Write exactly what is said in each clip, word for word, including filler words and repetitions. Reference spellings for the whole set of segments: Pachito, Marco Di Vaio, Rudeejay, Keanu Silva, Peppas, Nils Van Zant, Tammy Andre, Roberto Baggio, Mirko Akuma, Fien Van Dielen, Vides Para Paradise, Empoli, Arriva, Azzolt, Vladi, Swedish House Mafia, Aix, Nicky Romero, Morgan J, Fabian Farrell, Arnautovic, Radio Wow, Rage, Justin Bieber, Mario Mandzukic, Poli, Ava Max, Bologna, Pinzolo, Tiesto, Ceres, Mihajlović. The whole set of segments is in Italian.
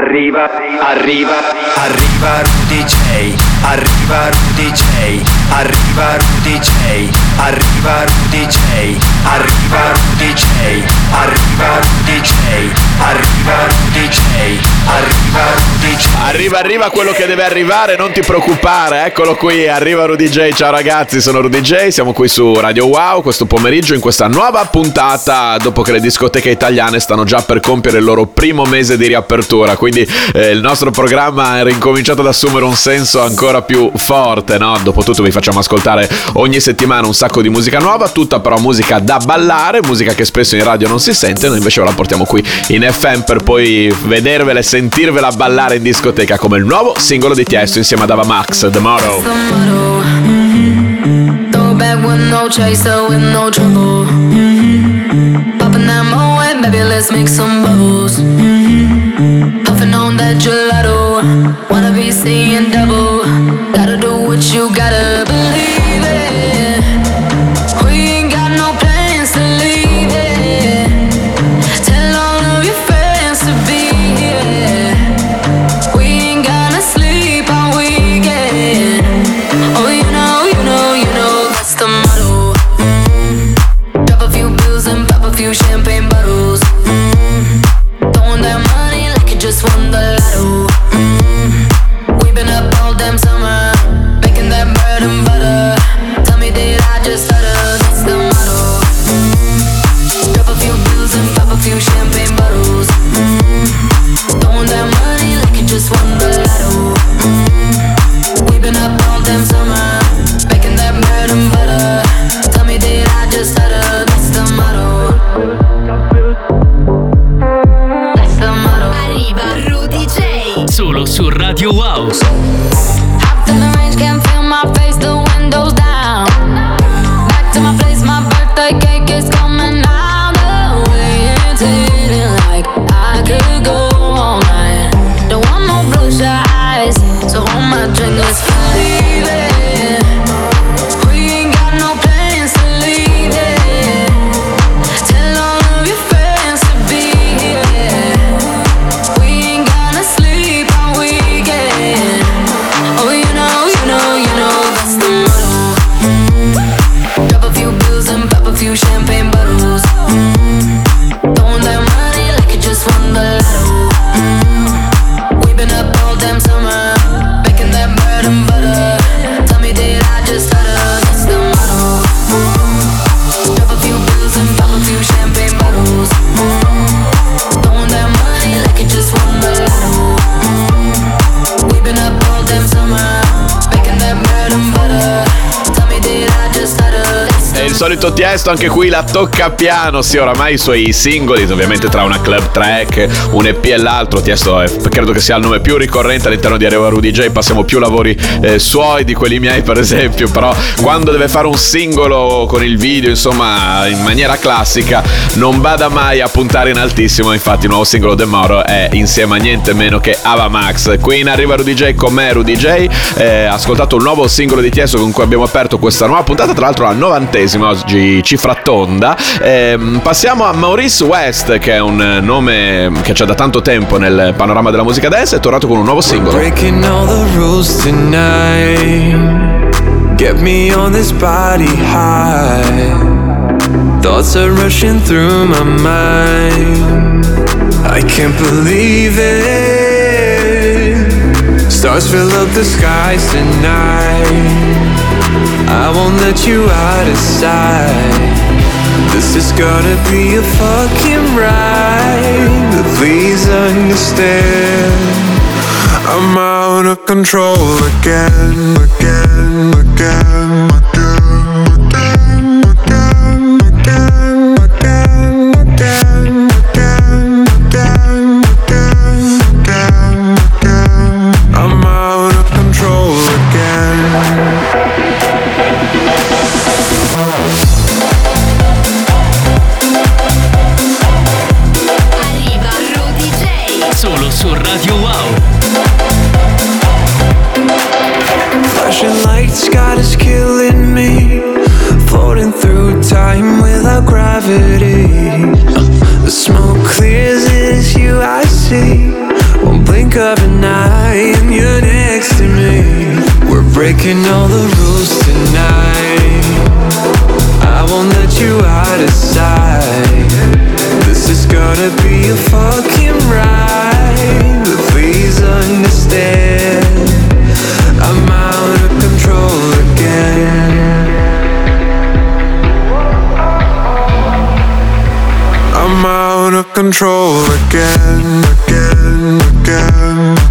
Arriva, arriva, arriva Rudeejay, arriva Rudeejay, arriva Rudeejay, arriva Rudeejay, arriva Rudeejay, arriva Rudeejay, arriva Rudeejay, arriva Rudeejay. Arriva, arriva quello che deve arrivare, non ti preoccupare, eccolo qui, arriva Rudeejay. Ciao ragazzi, sono Rudeejay, siamo qui su Radio Wow questo pomeriggio in questa nuova puntata dopo che le discoteche italiane stanno già per compiere il loro primo mese di riapertura, quindi eh, il nostro programma è ricominciato ad assumere un senso ancora più forte, no? Dopotutto vi facciamo ascoltare ogni settimana un sacco di musica nuova, tutta però musica da ballare, musica che spesso in radio non si sente, noi invece ve la portiamo qui in F M per poi vedervela e sentirvela ballare in discoteca, come il nuovo singolo di Tiesto insieme ad Ava Max, The Motto. Baby, let's make some bubbles. Mm-hmm. Puffin' on that gelato. Wanna be seeing double. Gotta do what you gotta believe in. We ain't got no plans to leave it. Tell all of your friends to be here. We ain't gonna sleep all weekend. Oh, you know, you know, you know, that's the motto. Mm-hmm. Drop a few bills and pop a few champagne bottles. Solito Tiesto, anche qui la tocca piano, sì, oramai i suoi singoli, ovviamente tra una club track, un E P e l'altro, Tiesto è, credo che sia il nome più ricorrente all'interno di Arriva Rudeejay, passiamo più lavori eh, suoi di quelli miei per esempio, però quando deve fare un singolo con il video, insomma, in maniera classica, non bada mai a puntare in altissimo, infatti il nuovo singolo The Moro è insieme a niente meno che Ava Max. Qui in Arriva Rudeejay con me Rudeejay, eh, ascoltato un nuovo singolo di Tiesto con cui abbiamo aperto questa nuova puntata, tra l'altro la novantesima oggi, cifra tonda. Eh, passiamo a Maurice West, che è un nome che c'è da tanto tempo nel panorama della musica dance, è tornato con un nuovo singolo. Breaking all the rules tonight. Get me on this body high. Thoughts are rushing through my mind. I can't believe it. Stars fill up the skies tonight. I won't let you out of sight. This is gonna be a fucking ride. But please understand, I'm out of control again, again, again, again, again, again, again, again, again, again, again, again, again, again. I'm out of control again. Arriva Rudeejay solo su Radio Wow. Flashing lights got us killing me. Floating through time without gravity. The smoke clears, it is you I see. Won't of an eye and you're next to me. We're breaking all the rules tonight. I won't let you out of sight. This is gonna be a fucking ride. But please understand, I'm out of control again. I'm out of control again, again, again, again.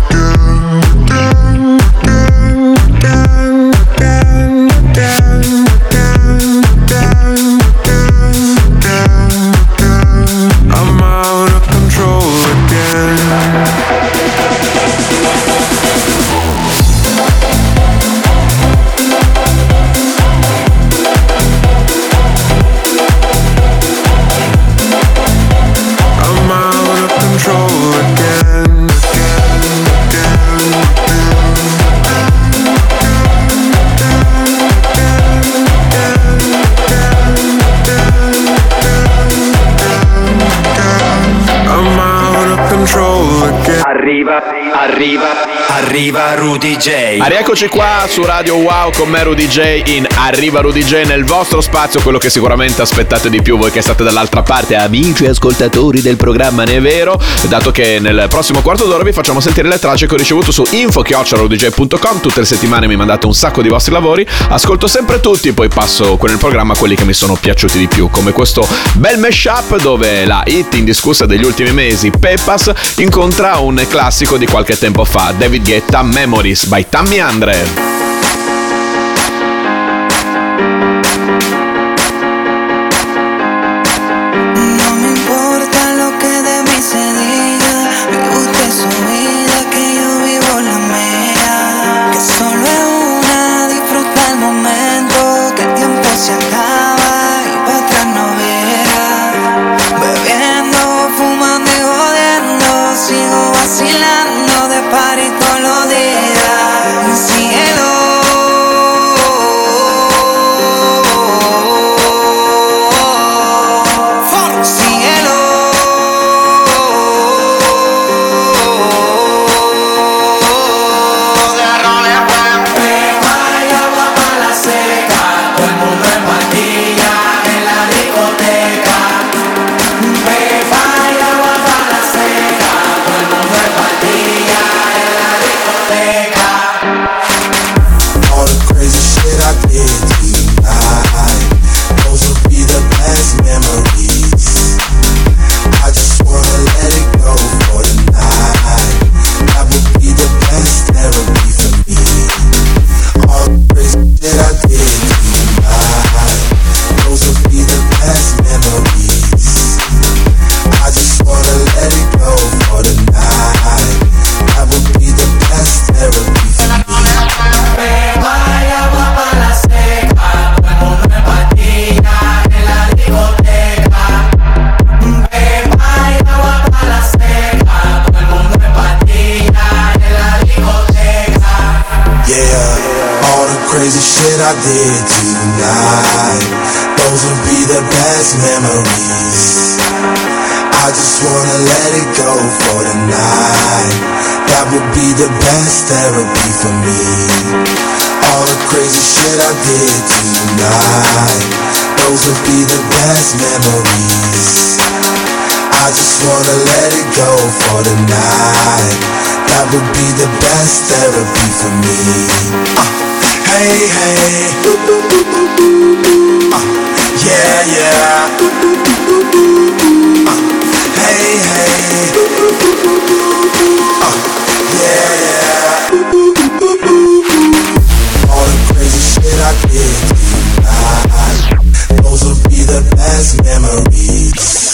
Arriva Rudeejay. Rieccoci qua su Radio Wow con me Rudeejay in Arriva Rudeejay, nel vostro spazio, quello che sicuramente aspettate di più voi che state dall'altra parte, amici e ascoltatori del programma, ne è vero, dato che nel prossimo quarto d'ora vi facciamo sentire le tracce che ho ricevuto su info chiocciola rudeejay punto com. Tutte le settimane mi mandate un sacco di vostri lavori, ascolto sempre tutti, poi passo con il programma quelli che mi sono piaciuti di più, come questo bel mashup dove la hit indiscussa degli ultimi mesi, Peppas, incontra un classico di qualche tempo fa, David Guetta, Memories by Tammy Andre. I did tonight, those will be the best memories. I just wanna let it go for tonight. That would be the best therapy for me. All the crazy shit I did tonight, those will be the best memories. I just wanna let it go for tonight. That would be the best therapy for me. Uh. Hey, hey, uh, yeah, yeah, uh, hey, hey, uh, yeah, yeah. All the crazy shit I did tonight, those will be the best memories.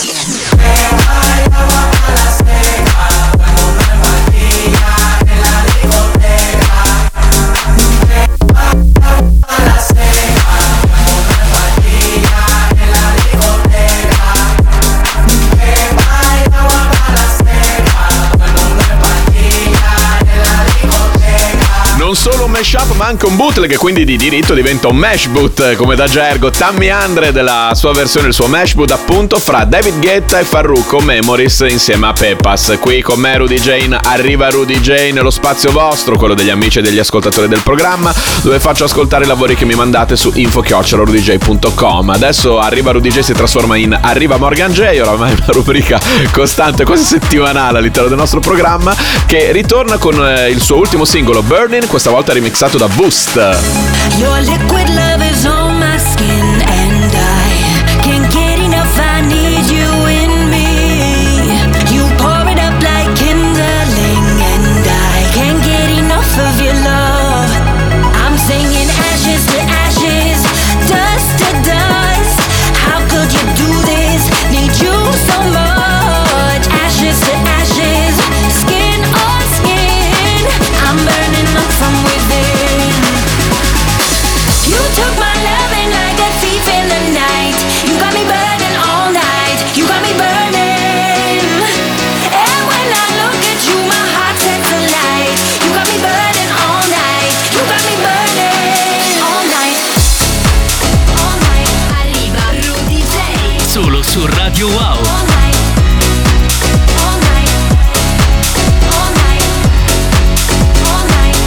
non solo un mashup ma anche un bootleg, quindi di diritto diventa un mashboot, come da gergo. Tammy Andre della sua versione, il suo mashboot appunto fra David Guetta e Farruko, Memories insieme a Peppas. Qui con me Rudeejay, arriva Rudeejay nello spazio vostro, quello degli amici e degli ascoltatori del programma, dove faccio ascoltare i lavori che mi mandate su info chiocciola rudeejay punto com. Adesso arriva Rudeejay si trasforma in arriva Morgan J, oramai una rubrica costante, quasi settimanale all'interno del nostro programma, che ritorna con eh, il suo ultimo singolo Burning, questa volta remixato da Boost. Your liquid love is on my skin and I can't get enough, I need you in me. You pour it up like kindling and I can't get enough of your love. I'm singing ashes to ashes, dust to dust. How could you do this? Need you so much. Ashes to ashes, skin on skin. I'm burning up from within. You took my loving like a thief in the night. You got me burning all night. You got me burning. And when I look at you, my heart sets alight. You got me burning all night. You got me burning all night. All night. Arriva Rudeejay. Solo su Radio Wow. All night. All night. All night. All night.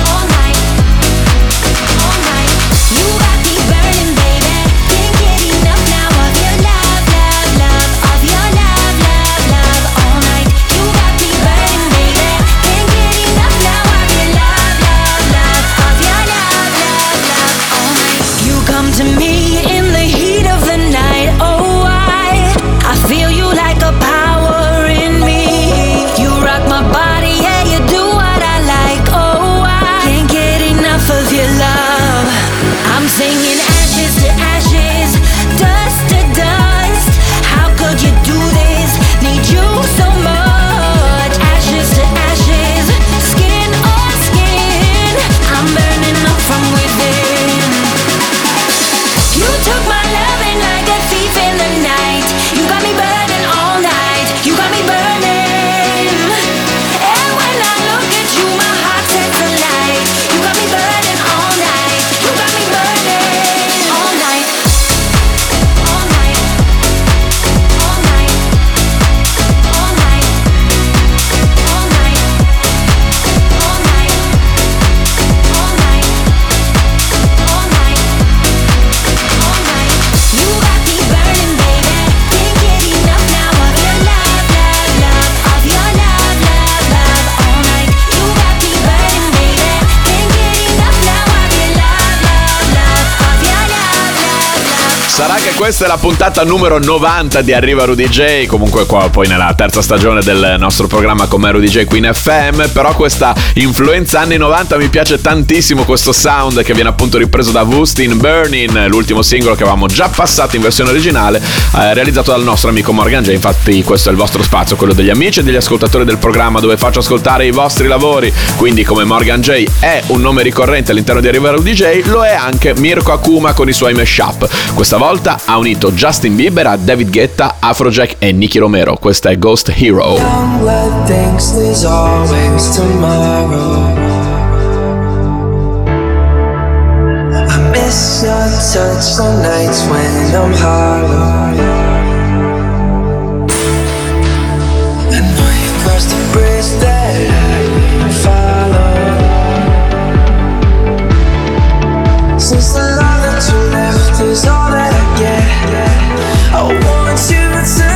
All night. All night. You got me burning, baby. Can't get enough now of your love, love, love. Of your love, love, love. All night. You got me burning, baby. Can't get enough now of your love, love, love. Of your love, love, love. All night. You come to me in the heat of the night. Oh, I I feel you like a power in me. You rock my body, yeah, you do what I like. Oh, I can't get enough of your love. I'm singing ashes to ashes, dust to dust. How could you do this? Need you so much. Ashes to ashes, skin on skin. I'm burning up from within. You took my loving like a thief in the night. You got me burning all night. You got me burning. And when I look at you, my heart sets alight. You got me burning all night. You got me burning all night. All night. All night. All night. All night. All night. All night. All night. All night. You got me burning, baby. Can't get enough now of your love, love, love. Of your love, love, love. All night. You got me burning, baby. Can't get enough now of your love, love, love. Of your love, love, love. Sarà che questa è la puntata numero novanta di Arriva Rudeejay, comunque qua poi nella terza stagione del nostro programma con me Rudeejay qui in F M, però questa influenza anni novanta mi piace tantissimo, questo sound che viene appunto ripreso da Wustin Burning, l'ultimo singolo che avevamo già passato in versione originale, eh, realizzato dal nostro amico Morgan J. Infatti questo è il vostro spazio, quello degli amici e degli ascoltatori del programma, dove faccio ascoltare i vostri lavori, quindi come Morgan J è un nome ricorrente all'interno di Arriva Rudeejay, lo è anche Mirko Akuma con i suoi mashup. Questa volta ha unito Justin Bieber a David Guetta, Afrojack e Nicky Romero. Questa è Ghost Hero. Download thinks there's always tomorrow. I miss your touch on nights when I'm hollow. I know you crossed the bridge that I follow. Since the love that you left is all that I get, I want you to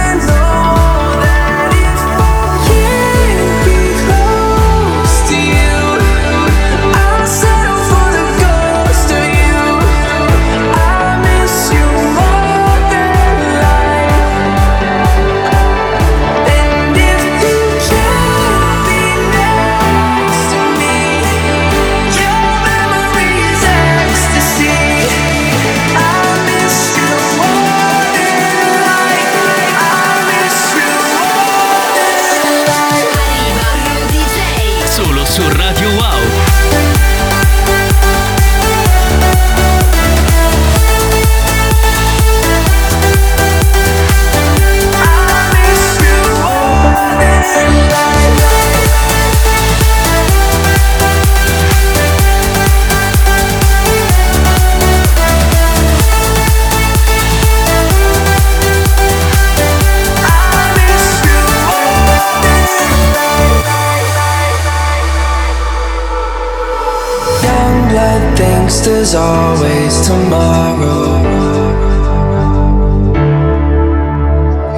there's always tomorrow.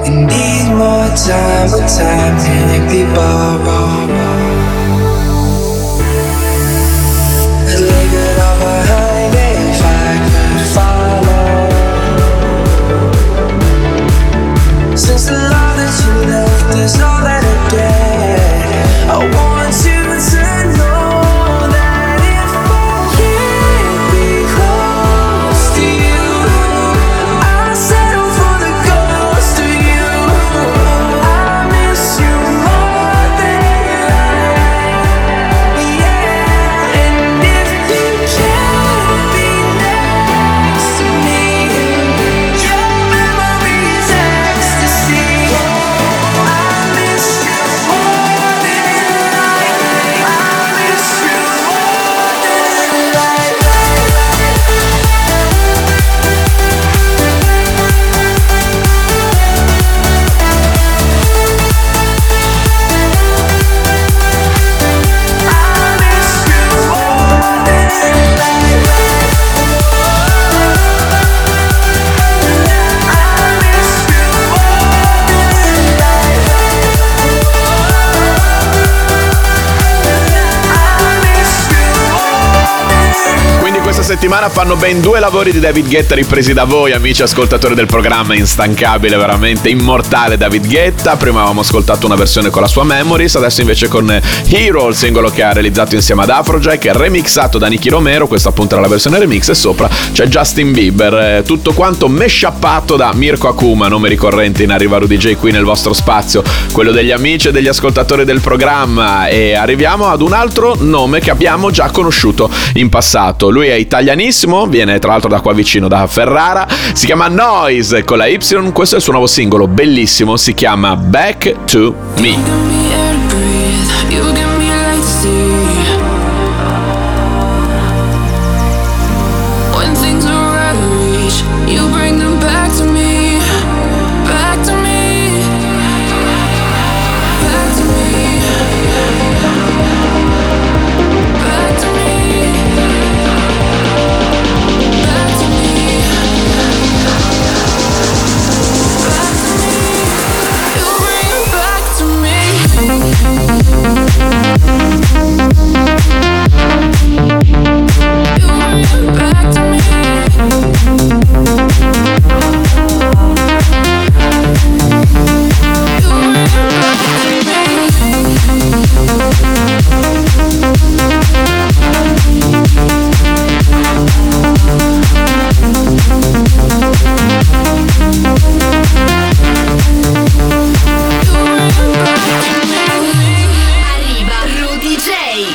I need more time, but time can't be borrowed. I'd leave it all behind if I could follow. Since the love that you left is all that I get, I want you to know. Settimana fanno ben due lavori di David Guetta ripresi da voi, amici ascoltatori del programma. Instancabile, veramente immortale David Guetta. Prima avevamo ascoltato una versione con la sua Memories, adesso invece con Hero, il singolo che ha realizzato insieme ad Afrojack, remixato da Nicky Romero. Questa appunto era la versione remix e sopra c'è Justin Bieber. Tutto quanto meshappato da Mirko Akuma, nome ricorrente in Arriva Rudeejay qui nel vostro spazio, quello degli amici e degli ascoltatori del programma. E arriviamo ad un altro nome che abbiamo già conosciuto in passato. Lui è italiano, italianissimo, viene tra l'altro da qua vicino, da Ferrara, si chiama Noise con la Y, questo è il suo nuovo singolo, bellissimo, si chiama Back to Me.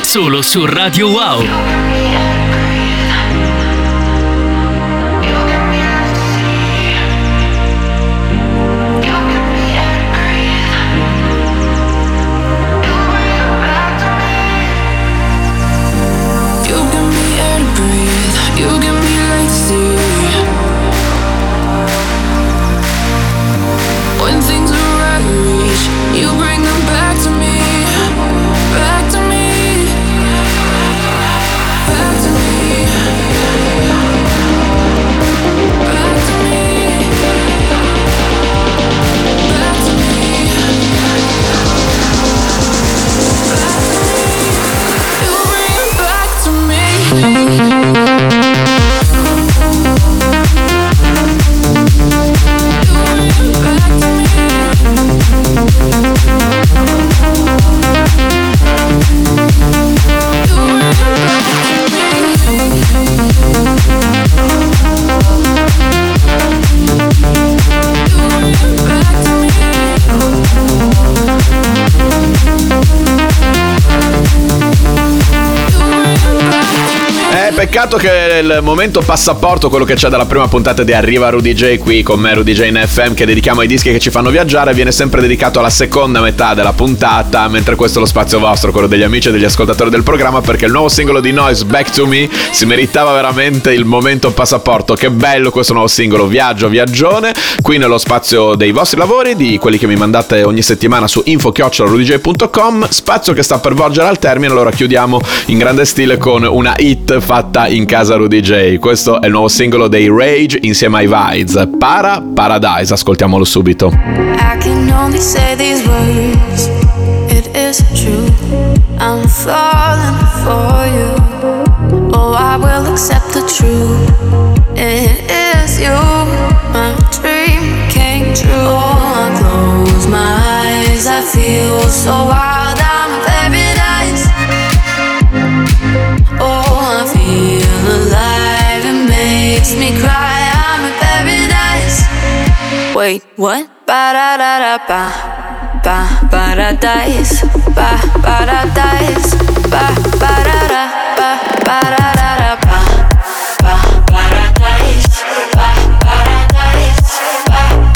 Solo su Radio Wow. Peccato che il momento passaporto, quello che c'è dalla prima puntata di Arriva Rudeejay qui con me Rudeejay in F M, che dedichiamo ai dischi che ci fanno viaggiare, viene sempre dedicato alla seconda metà della puntata, mentre questo è lo spazio vostro, quello degli amici e degli ascoltatori del programma, perché il nuovo singolo di Noise, Back to Me, si meritava veramente il momento passaporto. Che bello questo nuovo singolo, viaggio, viaggione, qui nello spazio dei vostri lavori, di quelli che mi mandate ogni settimana su info chiocciola rudeejay punto com, spazio che sta per volgere al termine. Allora chiudiamo in grande stile con una hit fatta fatta in casa Rudeejay. Questo è il nuovo singolo dei Rage insieme ai Vides, Para Paradise. Ascoltiamolo subito. I can only say these words, it is true, I'm falling for you. Oh, I will accept the truth, it is you, my dream came true. Oh, I close my eyes, I feel so wild, I'm in paradise. Oh, I feel alive, it makes me cry, I'm in paradise. Wait, what? Ba-da-da-da-ba, ba-ba-da-dice, ba-ba-da-dice, ba-ba-da-da, ba-ba-da-da-ba, ba-ba-da-dice, ba-ba-da-dice, ba-ba-da-da-ba, ba-ba-da-dice, ba-ba-da-dice, ba-ba-da-da-ba.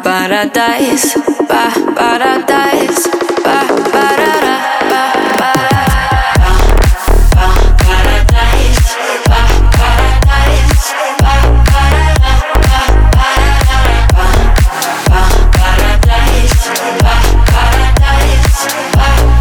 Paradise, pa, paradise, pa, parada, pa, parada, pa, paradise, pa, paradise, pa, parada, pa, parada, pa, pa, paradise, pa, paradise, pa, parada, pa, parada, pa, paradise, pa, paradise, pa, parada, pa.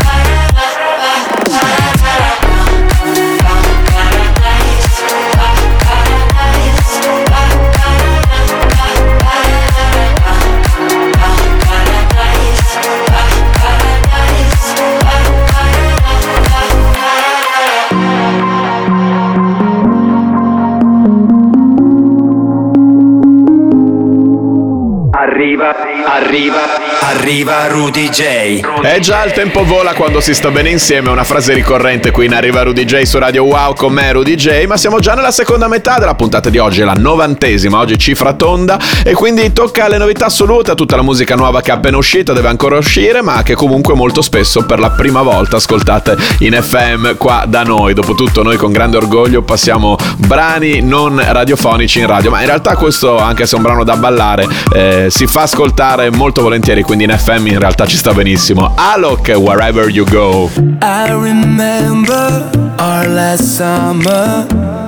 Arriva, arriva, arriva Rudeejay. E già il tempo vola quando si sta bene insieme, è una frase ricorrente qui in Arriva Rudeejay su Radio Wow con me Rudeejay, ma siamo già nella seconda metà della puntata di oggi, è la novantesima, oggi cifra tonda, e quindi tocca alle novità assolute, a tutta la musica nuova che è appena uscita, deve ancora uscire, ma che comunque molto spesso per la prima volta ascoltate in effe emme qua da noi. Dopotutto noi con grande orgoglio passiamo brani non radiofonici in radio, ma in realtà questo, anche se è un brano da ballare, eh, si fa ascoltare molto volentieri, quindi in effe emme in realtà ci sta benissimo. Alok, Wherever You Go. I remember our last summer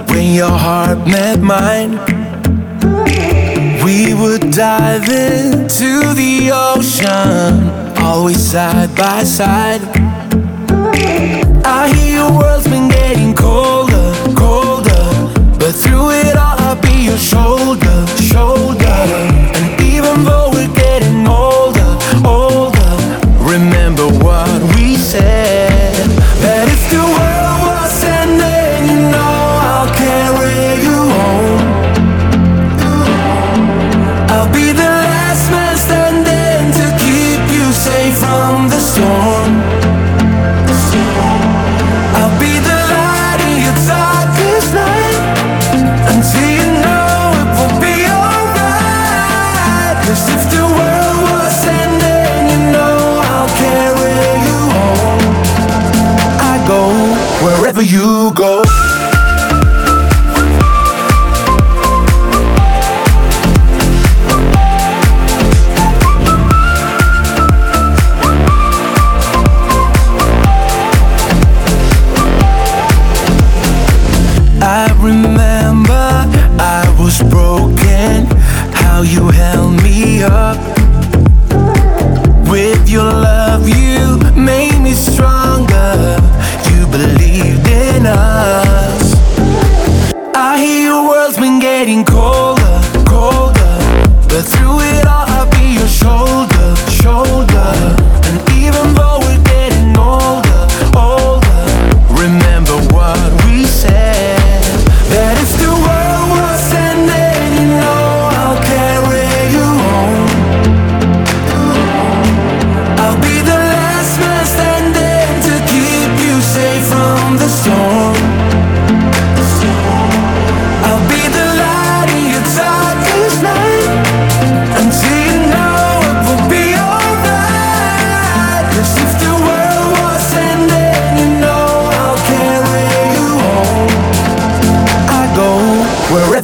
when your heart met mine. We would dive into the ocean, always side by side. I hear your world's been getting colder, colder, but through it all I'll be your shoulder, shoulder. Even though we're getting older, older, remember what we said, that if the world was ending, you know I'll carry you home. I'll be the last man standing to keep you safe from the storm. I'll be the light in your darkest night, until you know it will be alright. 'Cause if the world was ending, you know I'll carry you home. I go wherever you go. I remember I was broken, how you held me up. With your love you made me stronger, you believed in us.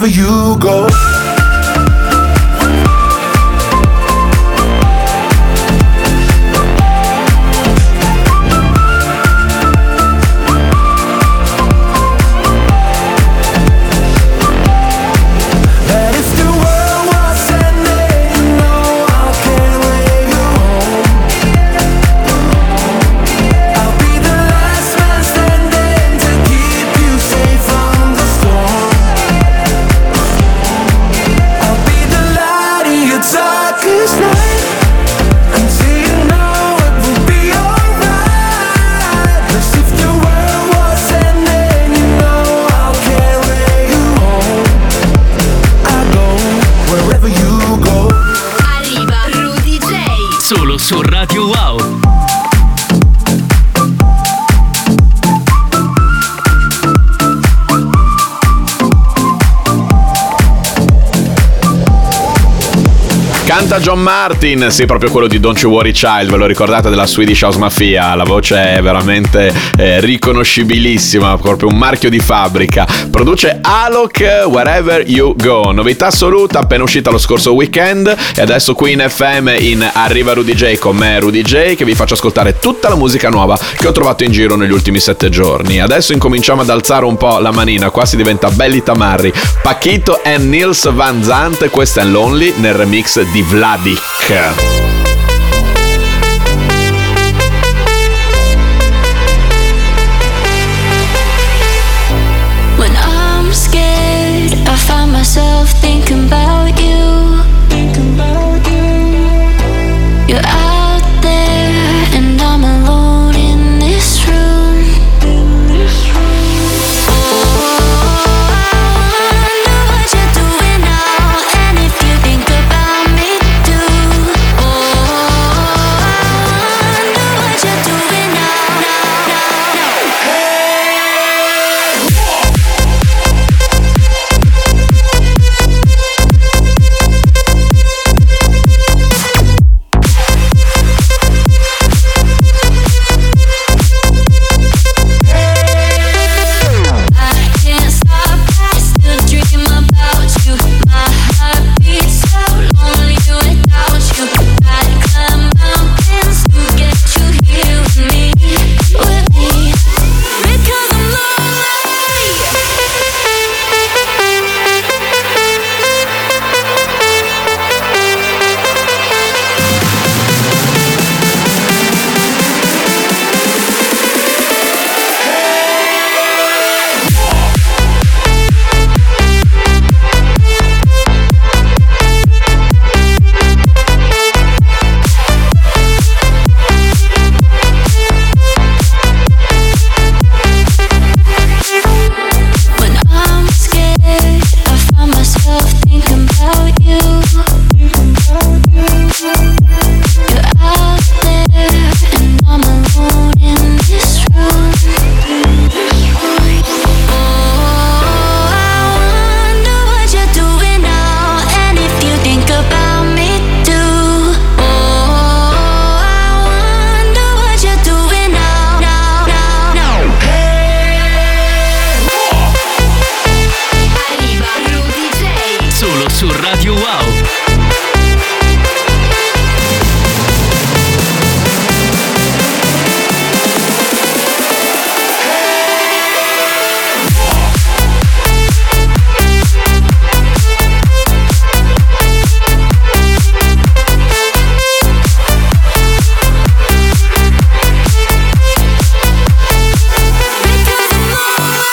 You go. Canta John Martin, sì, proprio quello di Don't You Worry Child, ve lo ricordate, della Swedish House Mafia. La voce è veramente eh, riconoscibilissima, proprio un marchio di fabbrica. Produce Alok, Wherever You Go, novità assoluta, appena uscita lo scorso weekend, e adesso qui in F M in Arriva Rudeejay con me Rudeejay, che vi faccio ascoltare tutta la musica nuova che ho trovato in giro negli ultimi sette giorni. Adesso incominciamo ad alzare un po' la manina, qua si diventa belli tamarri. Pachito e Nils Van Zant, questa è Lonely nel remix di Vladi. When I'm scared, I find myself thinking about you. Thinking about you. You're out there, and I'm alone in this room. In this room. Oh, I know what you're doing now, and if you think about me. Oh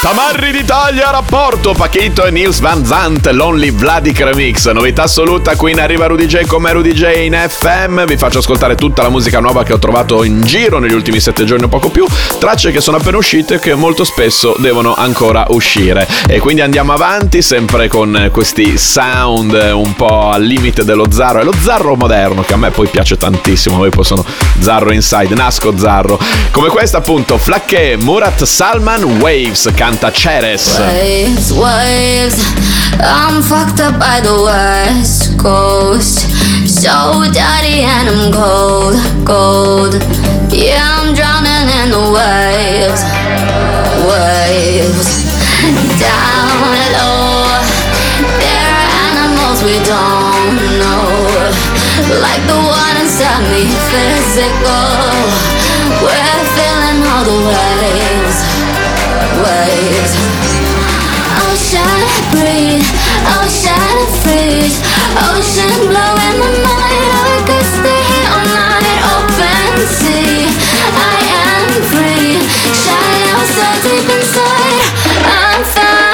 Tamarri d'Italia, rapporto Pachito e Nils Van Zant, Lonely Vladi Remix, novità assoluta qui in Arriva Rudeejay con me Rudeejay in F M. Vi faccio ascoltare tutta la musica nuova che ho trovato in giro negli ultimi sette giorni o poco più, tracce che sono appena uscite e che molto spesso devono ancora uscire. E quindi andiamo avanti sempre con questi sound un po' al limite dello zarro, e lo zarro moderno che a me poi piace tantissimo, poi sono zarro inside, nasco zarro. Come questa appunto, Flacke Murat Salman, Waves, canta Ceres. Waves, waves, I'm fucked up by the west coast, so dirty and I'm cold, cold, yeah I'm drowning in the waves, waves, down low, there are animals we don't know, like the one inside me, physical, we're feeling all the waves, waves. Ocean breathe, ocean freeze, ocean blow in the night, I could stay here all night, open sea, I am free, shy out so deep inside, I'm fine.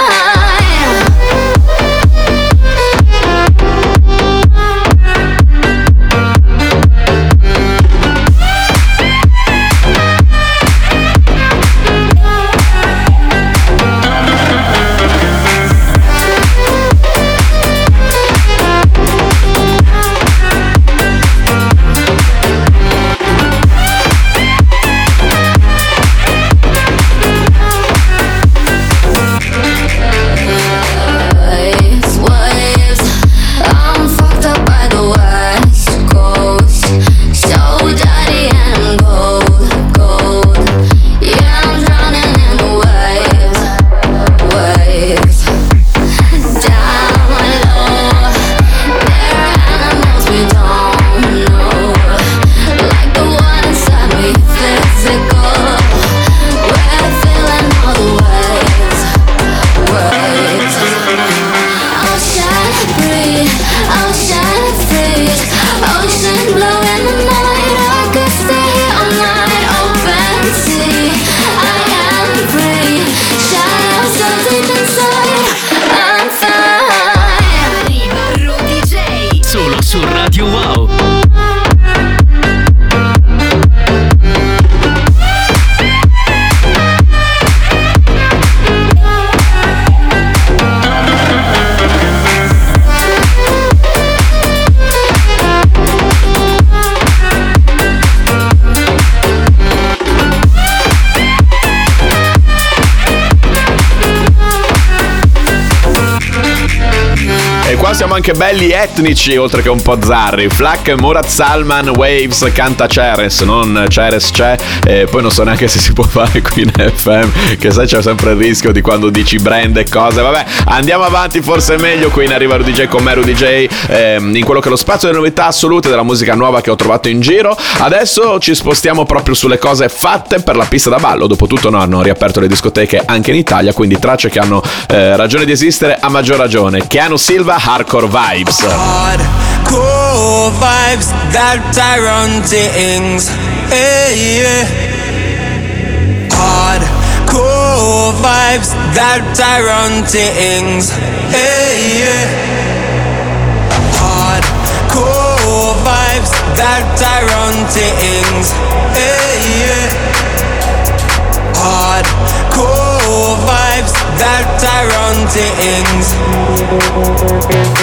Siamo anche belli etnici, oltre che un po' zarri. Flacke Murat Salman, Waves, canta Ceres, non Ceres c'è, e poi non so neanche se si può fare qui in F M, che sai c'è sempre il rischio di quando dici brand e cose. Vabbè, andiamo avanti, forse è meglio qui in Arriva Rudeejay con me Rudeejay, ehm, in quello che è lo spazio delle novità assolute, della musica nuova che ho trovato in giro. Adesso ci spostiamo proprio sulle cose fatte per la pista da ballo. Dopotutto no, hanno riaperto le discoteche anche in Italia, quindi tracce che hanno eh, ragione di esistere, a maggior ragione. Keanu Silva, Hardcore Hardcore vibes. Hardcore vibes that Tyrone sings. Hey, yeah. Hardcore vibes that Tyrone sings. Hey, yeah. Hardcore vibes that Tyrone sings. Hey, yeah. Hardcore vibes that Tyrone sings. Hardcore.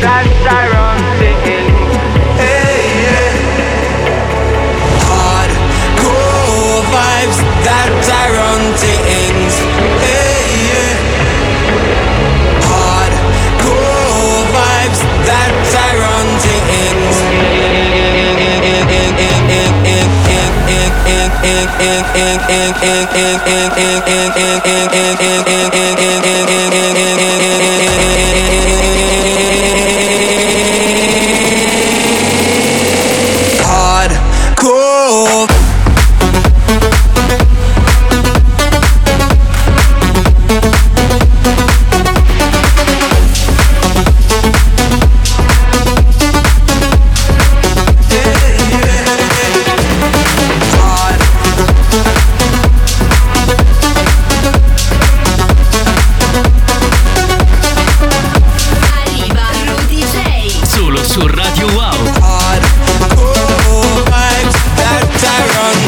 That's Tyrone singing. Hey, yeah. Hardcore vibes, that Tyrone sings. Hey, yeah. Hardcore vibes, that Tyrone sings.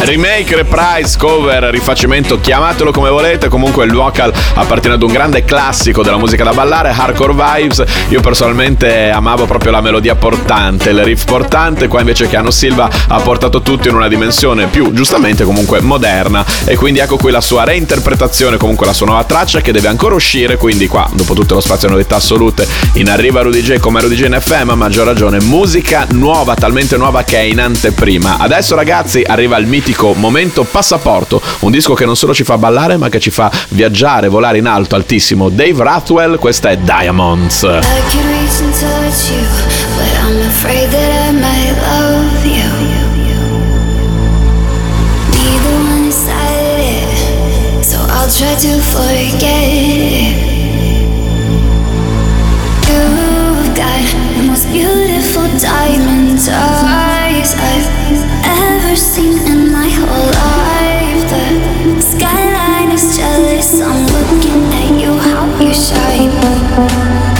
Remake, reprise, cover, rifacimento, chiamatelo come volete. Comunque il vocal appartiene ad un grande classico della musica da ballare, Hardcore Vibes. Io personalmente amavo proprio la melodia portante, il riff portante. Qua invece Keanu Silva ha portato tutto in una dimensione più, giustamente, comunque moderna. E quindi ecco qui la sua reinterpretazione, comunque la sua nuova traccia che deve ancora uscire. Quindi qua, dopo tutto lo spazio novità assolute in Arriva Rudeejay come Rudeejay in F M, a maggior ragione musica nuova, talmente nuova che è in anteprima. Adesso ragazzi arriva il mitico momento passaporto, un disco che non solo ci fa ballare ma che ci fa viaggiare, volare in alto, altissimo. Dave Rathwell, questa è Diamonds. Ever seen in my whole life. The skyline is jealous. I'm looking at you, how you shine.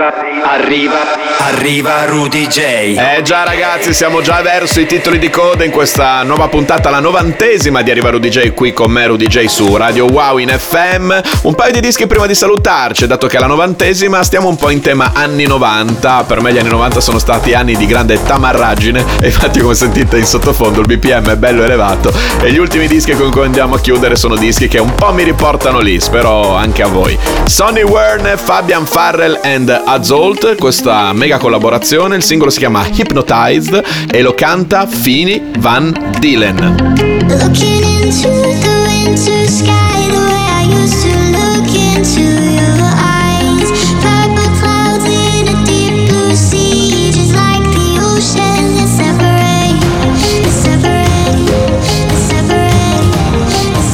Arriva, arriva, arriva Rudeejay. Eh già ragazzi, siamo già verso i titoli di coda in questa nuova puntata, la novantesima di Arriva Rudeejay, qui con me Rudeejay su Radio Wow in F M. Un paio di dischi prima di salutarci, dato che è la novantesima, stiamo un po' in tema anni novanta. Per me gli anni novanta sono stati anni di grande tamarraggine e infatti, come sentite in sottofondo, il B P M è bello elevato e gli ultimi dischi con cui andiamo a chiudere sono dischi che un po' mi riportano lì, spero anche a voi. Sonny Wern, Fabian Farrell and Azzolt, questa mega collaborazione, il singolo si chiama Hypnotized e lo canta Fien Van Dielen. Looking into the winter sky, the way I used to look into your eyes, purple clouds in a deep blue sea, just like the ocean, let's separate, let's separate, let's separate, let's separate, let's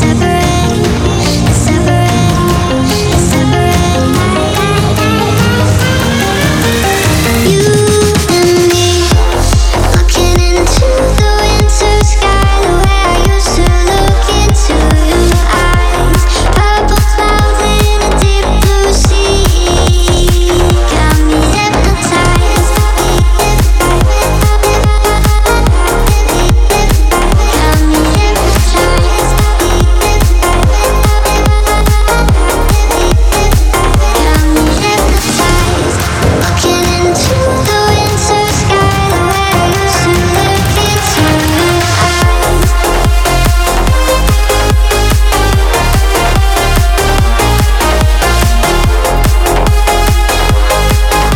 separate, let's separate. You and me, looking into the winter sky, the way I used to look into your eyes, purple clouds in a deep blue sea, got me hypnotized, got me hypnotized, got me hypnotized. Looking into the winter sky, the way I used to look into your eyes. Got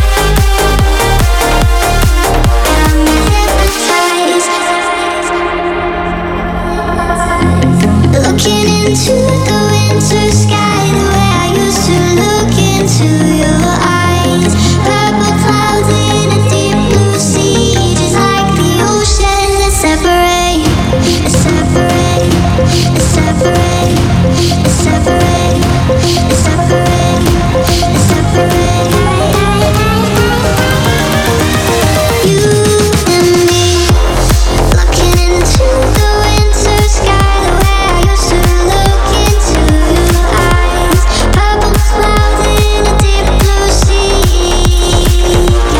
me hypnotized. Looking into the winter sky, the way I used to look into your eyes, purple clouds in a deep blue sea, just like the ocean, let's separate, let's separate, let's separate, let's separate, let's separate, let's separate. You and me, looking into the winter sky, the way I used to look into your eyes, purple clouds in a deep blue sea,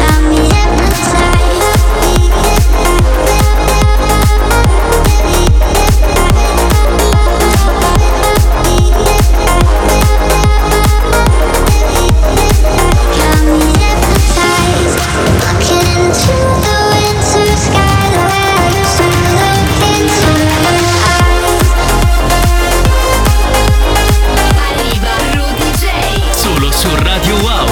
got me hypnotized, looking into the winter sky, the way I used to look into your eyes. Arriva Rudeejay. Solo su Radio Wow.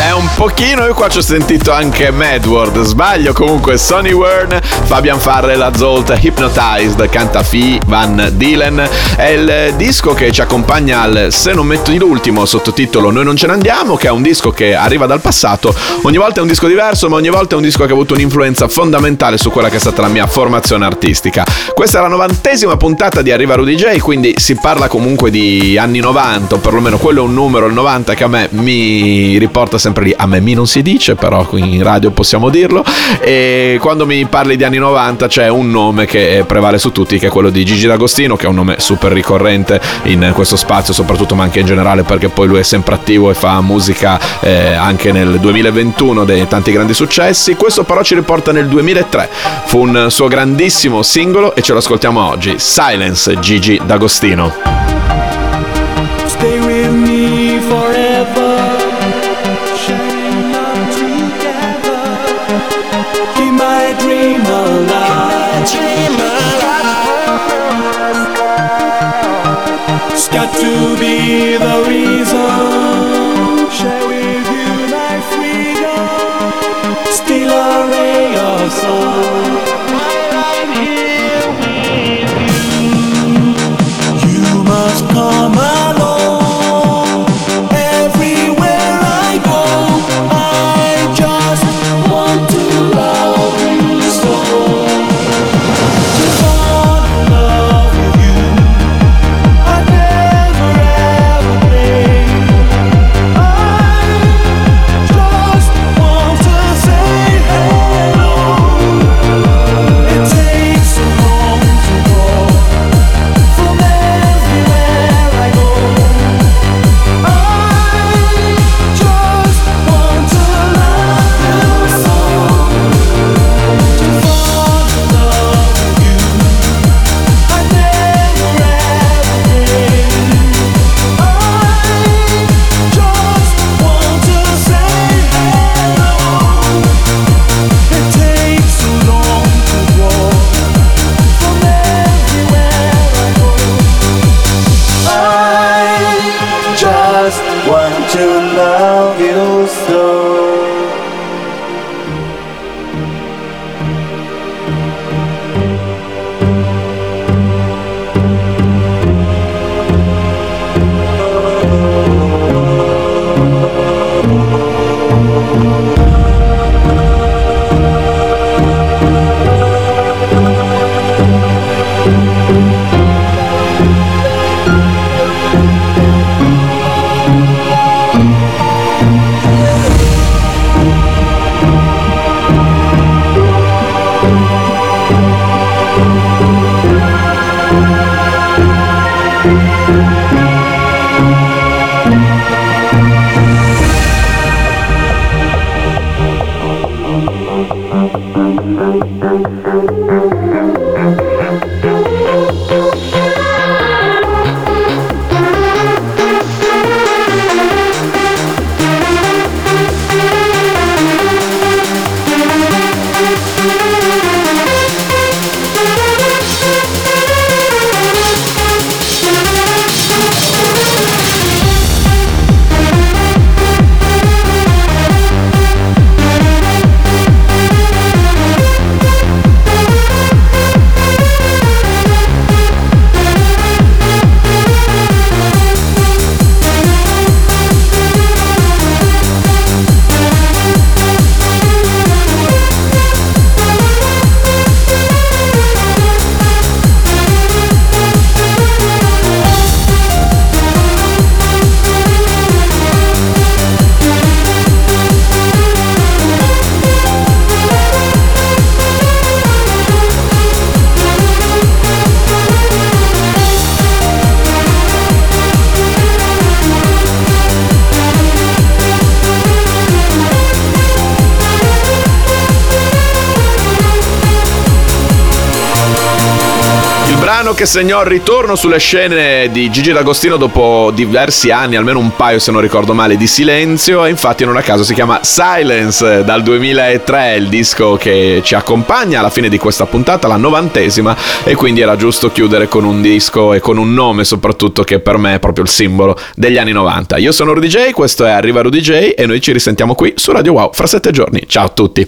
È un pochino, io qua ci ho sentito anche Mad World, sbaglio comunque. Sonny Wern, Fabian Farrell, Azzolt, Hypnotized, canta Fien Van Dielen, è il disco che ci accompagna al Se non metto di l'ultimo, sottotitolo Noi non ce ne andiamo, che è un disco che arriva dal passato, ogni volta è un disco diverso ma ogni volta è un disco che ha avuto un'influenza fondamentale su quella che è stata la mia formazione artistica. Questa è la novantesima puntata di Arriva Rudeejay, quindi si parla comunque di anni novanta, o perlomeno quello è un numero, il novanta, che a me mi riporta sempre lì. A me mi non si dice, però qui in radio possiamo dirlo, e quando mi parli di anni novanta c'è un nome che prevale su tutti, che è quello di Gigi D'Agostino, che è un nome super ricorrente in questo spazio soprattutto, ma anche in generale, perché poi lui è sempre attivo e fa musica eh, anche nel duemilaventuno, dei tanti grandi successi. Questo però ci riporta nel duemilatré, fu un suo grandissimo singolo e ce lo ascoltiamo oggi, Silence, Gigi D'Agostino. Stay with me forever, dream alive, dream alive. It's got to be the reason. Share with you my freedom. Still a ray of soul. While I'm here with you, you must come along. Hey Che segnò il ritorno sulle scene di Gigi D'Agostino dopo diversi anni, almeno un paio se non ricordo male, di silenzio, e infatti non a caso si chiama Silence, dal duemilatré il disco che ci accompagna alla fine di questa puntata, la novantesima, e quindi era giusto chiudere con un disco e con un nome soprattutto che per me è proprio il simbolo degli anni novanta. Io sono Rudeejay, questo è Arriva Rudeejay e noi ci risentiamo qui su Radio Wow fra sette giorni. Ciao a tutti.